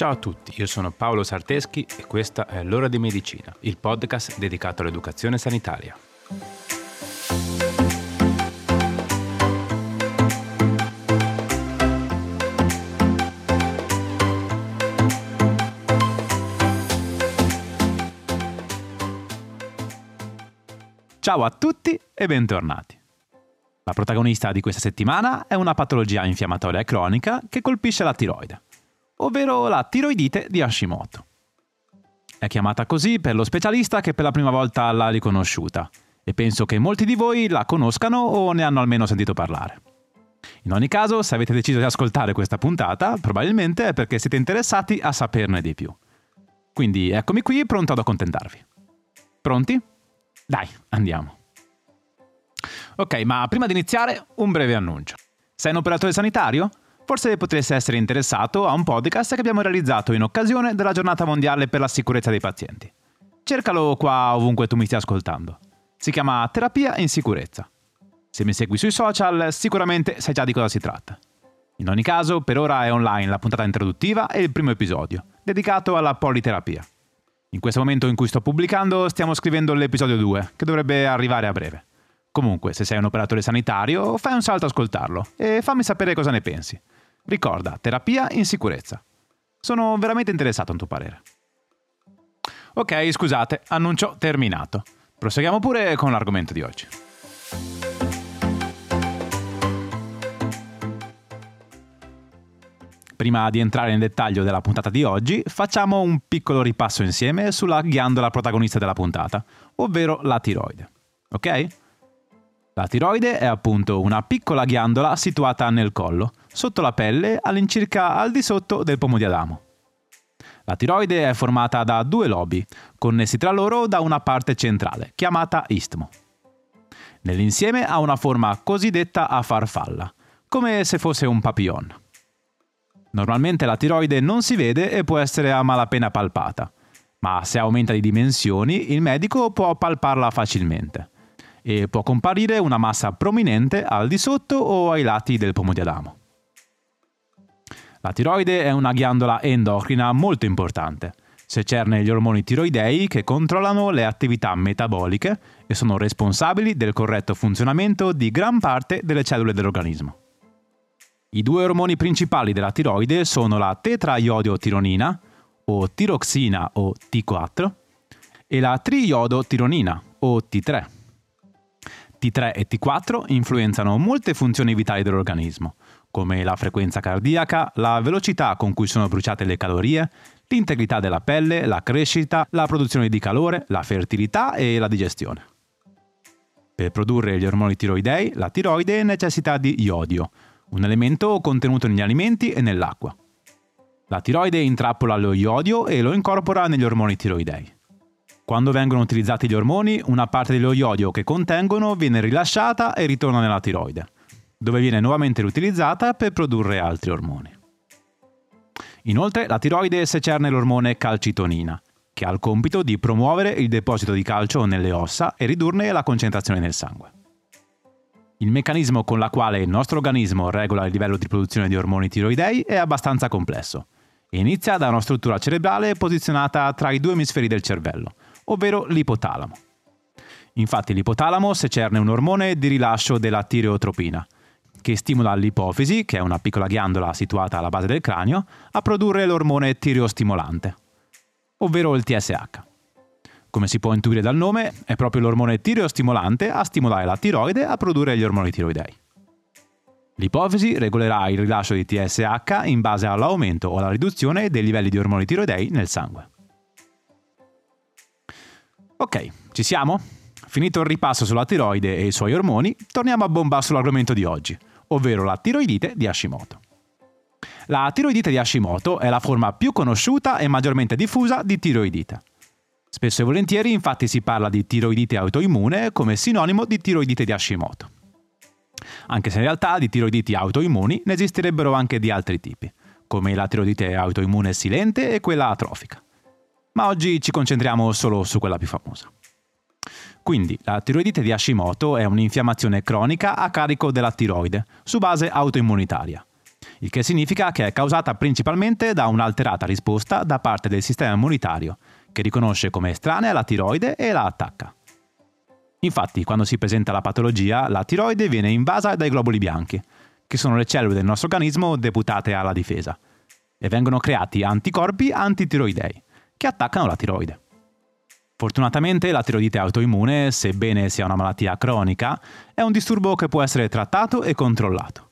Ciao a tutti, io sono Paolo Sarteschi e questa è L'Ora di Medicina, il podcast dedicato all'educazione sanitaria. Ciao a tutti e bentornati. La protagonista di questa settimana è una patologia infiammatoria cronica che colpisce la tiroide, ovvero la tiroidite di Hashimoto. È chiamata così per lo specialista che per la prima volta l'ha riconosciuta, e penso che molti di voi la conoscano o ne hanno almeno sentito parlare. In ogni caso, se avete deciso di ascoltare questa puntata, probabilmente è perché siete interessati a saperne di più. Quindi eccomi qui pronto ad accontentarvi. Pronti? Dai, andiamo. Ok, ma prima di iniziare, un breve annuncio. Sei un operatore sanitario? Forse potresti essere interessato a un podcast che abbiamo realizzato in occasione della Giornata Mondiale per la Sicurezza dei Pazienti. Cercalo qua ovunque tu mi stia ascoltando. Si chiama Terapia in Sicurezza. Se mi segui sui social, sicuramente sai già di cosa si tratta. In ogni caso, per ora è online la puntata introduttiva e il primo episodio, dedicato alla politerapia. In questo momento in cui sto pubblicando, stiamo scrivendo l'episodio 2, che dovrebbe arrivare a breve. Comunque, se sei un operatore sanitario, fai un salto a ascoltarlo e fammi sapere cosa ne pensi. Ricorda, terapia in sicurezza. Sono veramente interessato a tuo parere. Ok, scusate, annuncio terminato. Proseguiamo pure con l'argomento di oggi. Prima di entrare nel dettaglio della puntata di oggi, facciamo un piccolo ripasso insieme sulla ghiandola protagonista della puntata, ovvero la tiroide. Ok? La tiroide è appunto una piccola ghiandola situata nel collo, sotto la pelle, all'incirca al di sotto del pomo di Adamo. La tiroide è formata da due lobi, connessi tra loro da una parte centrale, chiamata istmo. Nell'insieme ha una forma cosiddetta a farfalla, come se fosse un papillon. Normalmente la tiroide non si vede e può essere a malapena palpata, ma se aumenta di dimensioni il medico può palparla facilmente e può comparire una massa prominente al di sotto o ai lati del pomo di Adamo. La tiroide è una ghiandola endocrina molto importante, secerne gli ormoni tiroidei che controllano le attività metaboliche e sono responsabili del corretto funzionamento di gran parte delle cellule dell'organismo. I due ormoni principali della tiroide sono la tetraiodotironina, o tiroxina o T4, e la triiodotironina, o T3. T3 e T4 influenzano molte funzioni vitali dell'organismo, come la frequenza cardiaca, la velocità con cui sono bruciate le calorie, l'integrità della pelle, la crescita, la produzione di calore, la fertilità e la digestione. Per produrre gli ormoni tiroidei, la tiroide necessita di iodio, un elemento contenuto negli alimenti e nell'acqua. La tiroide intrappola lo iodio e lo incorpora negli ormoni tiroidei. Quando vengono utilizzati gli ormoni, una parte dello iodio che contengono viene rilasciata e ritorna nella tiroide, dove viene nuovamente riutilizzata per produrre altri ormoni. Inoltre, la tiroide secerne l'ormone calcitonina, che ha il compito di promuovere il deposito di calcio nelle ossa e ridurne la concentrazione nel sangue. Il meccanismo con la quale il nostro organismo regola il livello di produzione di ormoni tiroidei è abbastanza complesso e inizia da una struttura cerebrale posizionata tra i due emisferi del cervello, ovvero l'ipotalamo. Infatti l'ipotalamo secerne un ormone di rilascio della tireotropina, che stimola l'ipofisi, che è una piccola ghiandola situata alla base del cranio, a produrre l'ormone tireostimolante, ovvero il TSH. Come si può intuire dal nome, è proprio l'ormone tireostimolante a stimolare la tiroide a produrre gli ormoni tiroidei. L'ipofisi regolerà il rilascio di TSH in base all'aumento o alla riduzione dei livelli di ormoni tiroidei nel sangue. Ok, ci siamo? Finito il ripasso sulla tiroide e i suoi ormoni, torniamo a bomba sull'argomento di oggi, ovvero la tiroidite di Hashimoto. La tiroidite di Hashimoto è la forma più conosciuta e maggiormente diffusa di tiroidite. Spesso e volentieri infatti si parla di tiroidite autoimmune come sinonimo di tiroidite di Hashimoto. Anche se in realtà di tiroiditi autoimmuni ne esisterebbero anche di altri tipi, come la tiroidite autoimmune silente e quella atrofica. Ma oggi ci concentriamo solo su quella più famosa. Quindi, la tiroidite di Hashimoto è un'infiammazione cronica a carico della tiroide, su base autoimmunitaria. il che significa che è causata principalmente da un'alterata risposta da parte del sistema immunitario, che riconosce come estranea la tiroide e la attacca. Infatti, quando si presenta la patologia, la tiroide viene invasa dai globuli bianchi, che sono le cellule del nostro organismo deputate alla difesa, e vengono creati anticorpi antitiroidei, che attaccano la tiroide. Fortunatamente la tiroidite autoimmune, sebbene sia una malattia cronica, è un disturbo che può essere trattato e controllato,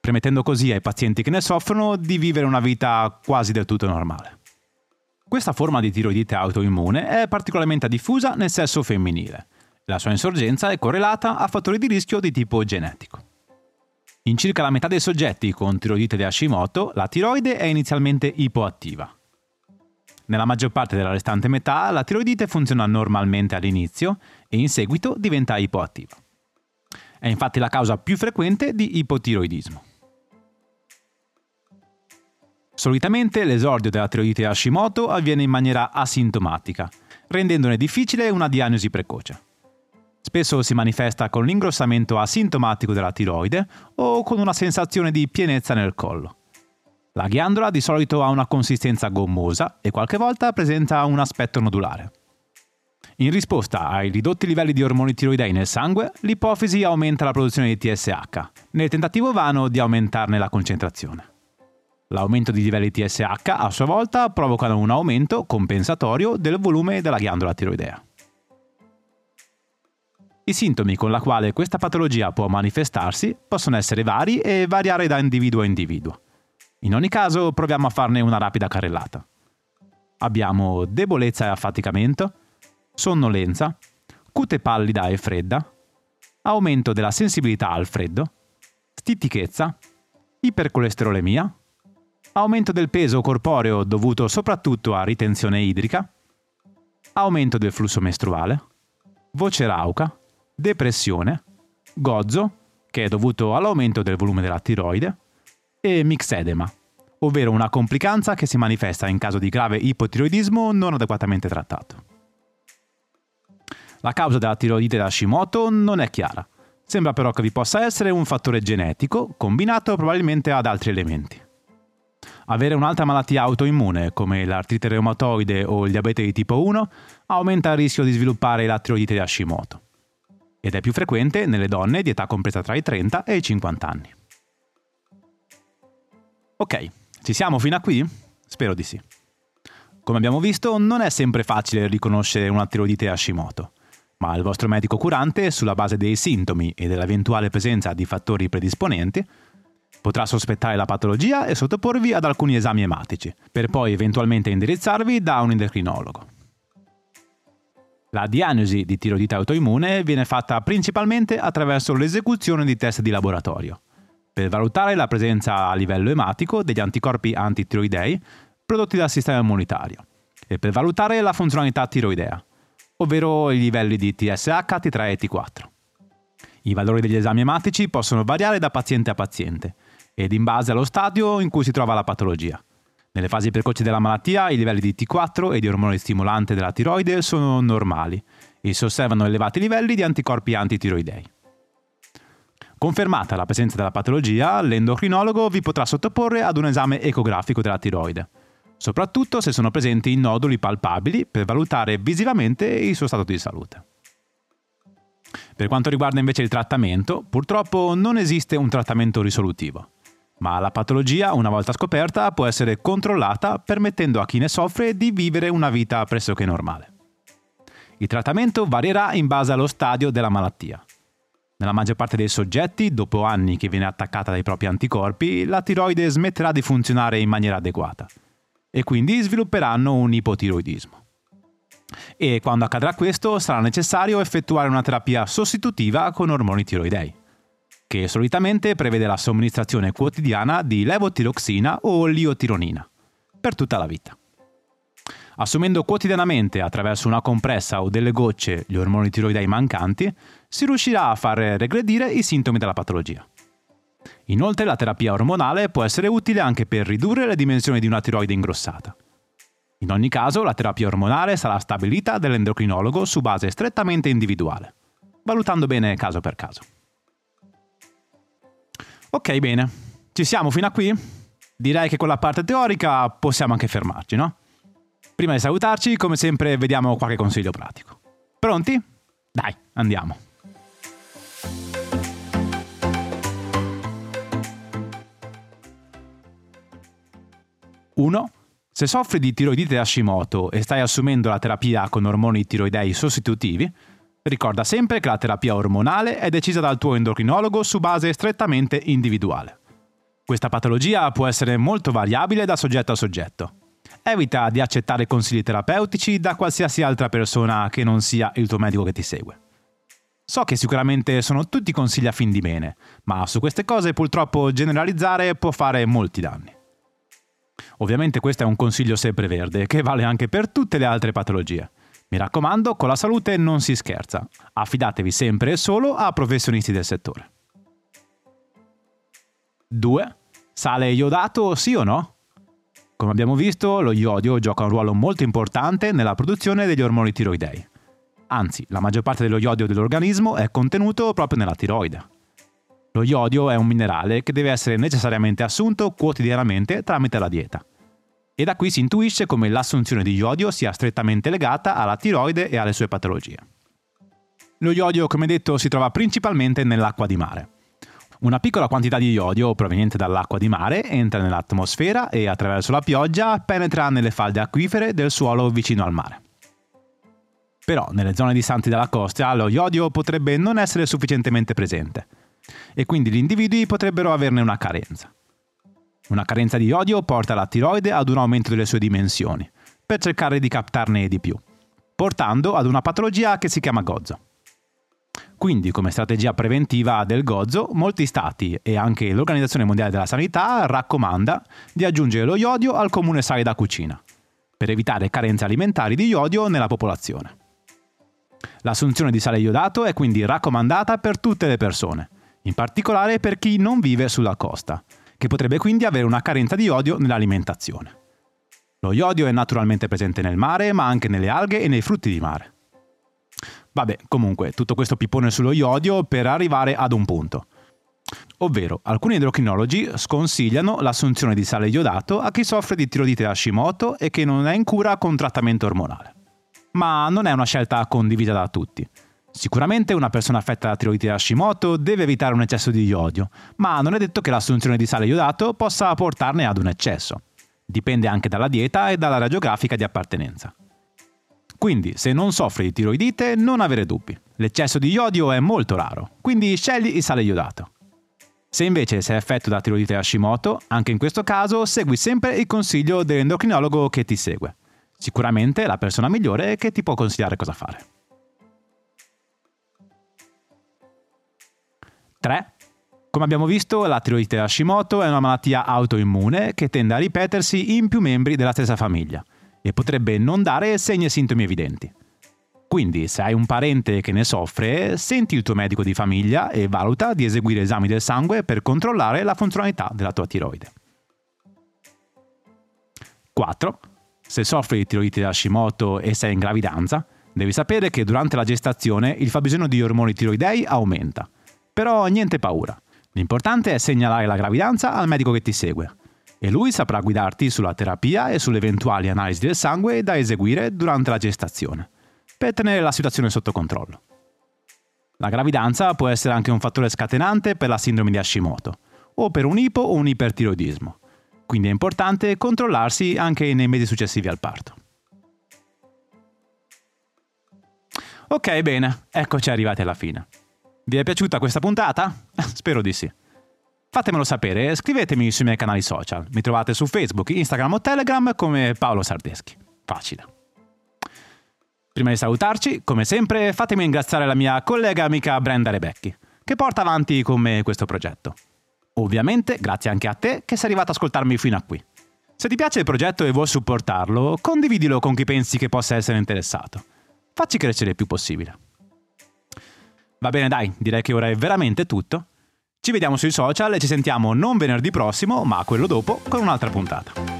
permettendo così ai pazienti che ne soffrono di vivere una vita quasi del tutto normale. Questa forma di tiroidite autoimmune è particolarmente diffusa nel sesso femminile. La sua insorgenza è correlata a fattori di rischio di tipo genetico. In circa la metà dei soggetti con tiroidite di Hashimoto, la tiroide è inizialmente ipoattiva. Nella maggior parte della restante metà, la tiroidite funziona normalmente all'inizio e in seguito diventa ipoattiva. È infatti la causa più frequente di ipotiroidismo. Solitamente l'esordio della tiroidite Hashimoto avviene in maniera asintomatica, rendendone difficile una diagnosi precoce. Spesso si manifesta con l'ingrossamento asintomatico della tiroide o con una sensazione di pienezza nel collo. La ghiandola di solito ha una consistenza gommosa e qualche volta presenta un aspetto nodulare. In risposta ai ridotti livelli di ormoni tiroidei nel sangue, l'ipofisi aumenta la produzione di TSH, nel tentativo vano di aumentarne la concentrazione. L'aumento di livelli TSH a sua volta provoca un aumento compensatorio del volume della ghiandola tiroidea. I sintomi con la quale questa patologia può manifestarsi possono essere vari e variare da individuo a individuo. In ogni caso, proviamo a farne una rapida carrellata. Abbiamo debolezza e affaticamento, sonnolenza, cute pallida e fredda, aumento della sensibilità al freddo, stitichezza, ipercolesterolemia, aumento del peso corporeo dovuto soprattutto a ritenzione idrica, aumento del flusso mestruale, voce rauca, depressione, gozzo, che è dovuto all'aumento del volume della tiroide, e mixedema, ovvero una complicanza che si manifesta in caso di grave ipotiroidismo non adeguatamente trattato. La causa della tiroidite da Hashimoto non è chiara, sembra però che vi possa essere un fattore genetico combinato probabilmente ad altri elementi. Avere un'altra malattia autoimmune, come l'artrite reumatoide o il diabete di tipo 1, aumenta il rischio di sviluppare la tiroidite da Hashimoto, ed è più frequente nelle donne di età compresa tra i 30 e i 50 anni. Ok, ci siamo fino a qui? Spero di sì. Come abbiamo visto, non è sempre facile riconoscere una tiroidite Hashimoto, ma il vostro medico curante, sulla base dei sintomi e dell'eventuale presenza di fattori predisponenti, potrà sospettare la patologia e sottoporvi ad alcuni esami ematici, per poi eventualmente indirizzarvi da un endocrinologo. La diagnosi di tiroidite autoimmune viene fatta principalmente attraverso l'esecuzione di test di laboratorio, per valutare la presenza a livello ematico degli anticorpi antitiroidei prodotti dal sistema immunitario e per valutare la funzionalità tiroidea, ovvero i livelli di TSH, T3 e T4. I valori degli esami ematici possono variare da paziente a paziente ed in base allo stadio in cui si trova la patologia. Nelle fasi precoci della malattia i livelli di T4 e di ormone stimolante della tiroide sono normali e si osservano elevati livelli di anticorpi antitiroidei. Confermata la presenza della patologia, l'endocrinologo vi potrà sottoporre ad un esame ecografico della tiroide, soprattutto se sono presenti noduli palpabili per valutare visivamente il suo stato di salute. Per quanto riguarda invece il trattamento, purtroppo non esiste un trattamento risolutivo, ma la patologia, una volta scoperta, può essere controllata permettendo a chi ne soffre di vivere una vita pressoché normale. Il trattamento varierà in base allo stadio della malattia. Nella maggior parte dei soggetti, dopo anni che viene attaccata dai propri anticorpi, la tiroide smetterà di funzionare in maniera adeguata e quindi svilupperanno un ipotiroidismo. E quando accadrà questo sarà necessario effettuare una terapia sostitutiva con ormoni tiroidei, che solitamente prevede la somministrazione quotidiana di levotiroxina o liotironina, per tutta la vita. Assumendo quotidianamente attraverso una compressa o delle gocce gli ormoni tiroidei mancanti, si riuscirà a far regredire i sintomi della patologia. Inoltre la terapia ormonale può essere utile anche per ridurre le dimensioni di una tiroide ingrossata. In ogni caso, la terapia ormonale sarà stabilita dall'endocrinologo su base strettamente individuale, valutando bene caso per caso. Ok, bene. Ci siamo fino a qui? Direi che con la parte teorica possiamo anche fermarci, no? Prima di salutarci, come sempre, vediamo qualche consiglio pratico. Pronti? Dai, andiamo! Uno. Se soffri di tiroidite Hashimoto e stai assumendo la terapia con ormoni tiroidei sostitutivi, ricorda sempre che la terapia ormonale è decisa dal tuo endocrinologo su base strettamente individuale. Questa patologia può essere molto variabile da soggetto a soggetto. Evita di accettare consigli terapeutici da qualsiasi altra persona che non sia il tuo medico che ti segue. So che sicuramente sono tutti consigli a fin di bene, ma su queste cose purtroppo generalizzare può fare molti danni. Ovviamente questo è un consiglio sempreverde, che vale anche per tutte le altre patologie. Mi raccomando, con la salute non si scherza. Affidatevi sempre e solo a professionisti del settore. 2. Sale iodato, sì o no? Come abbiamo visto, lo iodio gioca un ruolo molto importante nella produzione degli ormoni tiroidei. Anzi, la maggior parte dello iodio dell'organismo è contenuto proprio nella tiroide. Lo iodio è un minerale che deve essere necessariamente assunto quotidianamente tramite la dieta. E da qui si intuisce come l'assunzione di iodio sia strettamente legata alla tiroide e alle sue patologie. Lo iodio, come detto, si trova principalmente nell'acqua di mare. Una piccola quantità di iodio proveniente dall'acqua di mare entra nell'atmosfera e attraverso la pioggia penetra nelle falde acquifere del suolo vicino al mare. Però nelle zone distanti dalla costa lo iodio potrebbe non essere sufficientemente presente. E quindi gli individui potrebbero averne una carenza. Una carenza di iodio porta la tiroide ad un aumento delle sue dimensioni, per cercare di captarne di più, portando ad una patologia che si chiama gozzo. Quindi, come strategia preventiva del gozzo, molti stati e anche l'Organizzazione Mondiale della Sanità raccomanda di aggiungere lo iodio al comune sale da cucina, per evitare carenze alimentari di iodio nella popolazione. L'assunzione di sale iodato è quindi raccomandata per tutte le persone, in particolare per chi non vive sulla costa, che potrebbe quindi avere una carenza di iodio nell'alimentazione. Lo iodio è naturalmente presente nel mare, ma anche nelle alghe e nei frutti di mare. Vabbè, comunque, tutto questo pippone sullo iodio per arrivare ad un punto. Ovvero, alcuni endocrinologi sconsigliano l'assunzione di sale iodato a chi soffre di tiroidite Hashimoto e che non è in cura con trattamento ormonale. Ma non è una scelta condivisa da tutti. Sicuramente una persona affetta da tiroidite Hashimoto deve evitare un eccesso di iodio, ma non è detto che l'assunzione di sale iodato possa portarne ad un eccesso. Dipende anche dalla dieta e dalla radiografica di appartenenza. Quindi, se non soffri di tiroidite, non avere dubbi. L'eccesso di iodio è molto raro, quindi scegli il sale iodato. Se invece sei affetto da tiroidite Hashimoto, anche in questo caso segui sempre il consiglio dell'endocrinologo che ti segue. Sicuramente la persona migliore che ti può consigliare cosa fare. 3. Come abbiamo visto, la tiroidite Hashimoto è una malattia autoimmune che tende a ripetersi in più membri della stessa famiglia e potrebbe non dare segni e sintomi evidenti. Quindi, se hai un parente che ne soffre, senti il tuo medico di famiglia e valuta di eseguire esami del sangue per controllare la funzionalità della tua tiroide. 4. Se soffri di tiroidite Hashimoto e sei in gravidanza, devi sapere che durante la gestazione il fabbisogno di ormoni tiroidei aumenta. Però niente paura, l'importante è segnalare la gravidanza al medico che ti segue e lui saprà guidarti sulla terapia e sulle eventuali analisi del sangue da eseguire durante la gestazione, per tenere la situazione sotto controllo. La gravidanza può essere anche un fattore scatenante per la sindrome di Hashimoto o per un ipo o un ipertiroidismo, quindi è importante controllarsi anche nei mesi successivi al parto. Ok, bene, eccoci arrivati alla fine. Vi è piaciuta questa puntata? Spero di sì. Fatemelo sapere, scrivetemi sui miei canali social. Mi trovate su Facebook, Instagram o Telegram come Paolo Sarteschi. Facile. Prima di salutarci, come sempre, fatemi ringraziare la mia collega amica Brenda Rebecchi, che porta avanti con me questo progetto. Ovviamente, grazie anche a te che sei arrivato ad ascoltarmi fino a qui. Se ti piace il progetto e vuoi supportarlo, condividilo con chi pensi che possa essere interessato. Facci crescere il più possibile. Va bene dai, direi che ora è veramente tutto. Ci vediamo sui social e ci sentiamo non venerdì prossimo, ma quello dopo con un'altra puntata.